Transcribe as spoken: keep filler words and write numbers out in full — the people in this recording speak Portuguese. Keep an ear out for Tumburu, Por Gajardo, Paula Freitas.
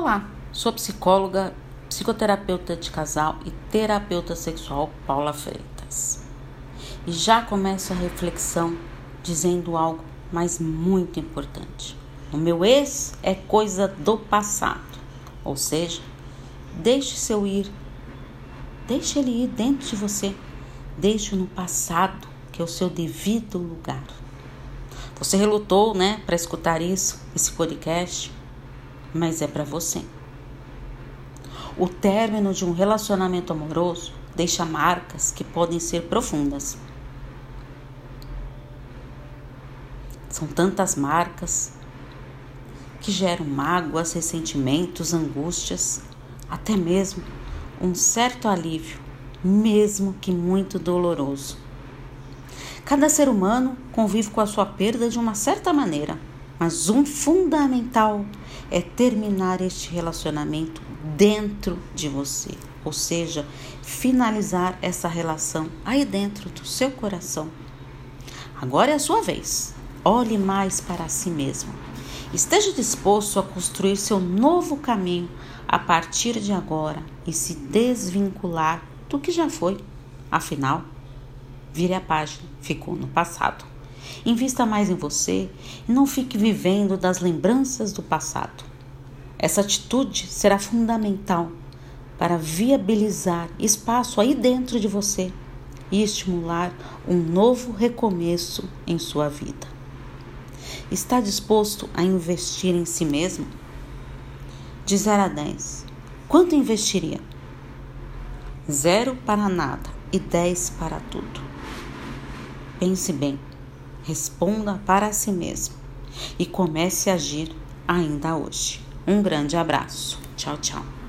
Olá, sou psicóloga, psicoterapeuta de casal e terapeuta sexual Paula Freitas. E já começo a reflexão dizendo algo, mas muito importante. O meu ex é coisa do passado, ou seja, deixe seu ir, deixe ele ir dentro de você, deixe no passado, que é o seu devido lugar. Você relutou, né, para escutar isso, esse podcast, mas é para você. O término de um relacionamento amoroso deixa marcas que podem ser profundas. São tantas marcas que geram mágoas, ressentimentos, angústias, até mesmo um certo alívio, mesmo que muito doloroso. Cada ser humano convive com a sua perda de uma certa maneira, mas um fundamental é terminar este relacionamento dentro de você, ou seja, finalizar essa relação aí dentro do seu coração. Agora é a sua vez, olhe mais para si mesmo. Esteja disposto a construir seu novo caminho a partir de agora e se desvincular do que já foi, afinal. Vire a página, ficou no passado. Invista mais em você e não fique vivendo das lembranças do passado. Essa atitude será fundamental para viabilizar espaço aí dentro de você e estimular um novo recomeço em sua vida. Está disposto a investir em si mesmo? De zero a dez, quanto investiria? zero para nada e dez para tudo. Pense bem, responda para si mesmo e comece a agir ainda hoje. Um grande abraço. Tchau, tchau.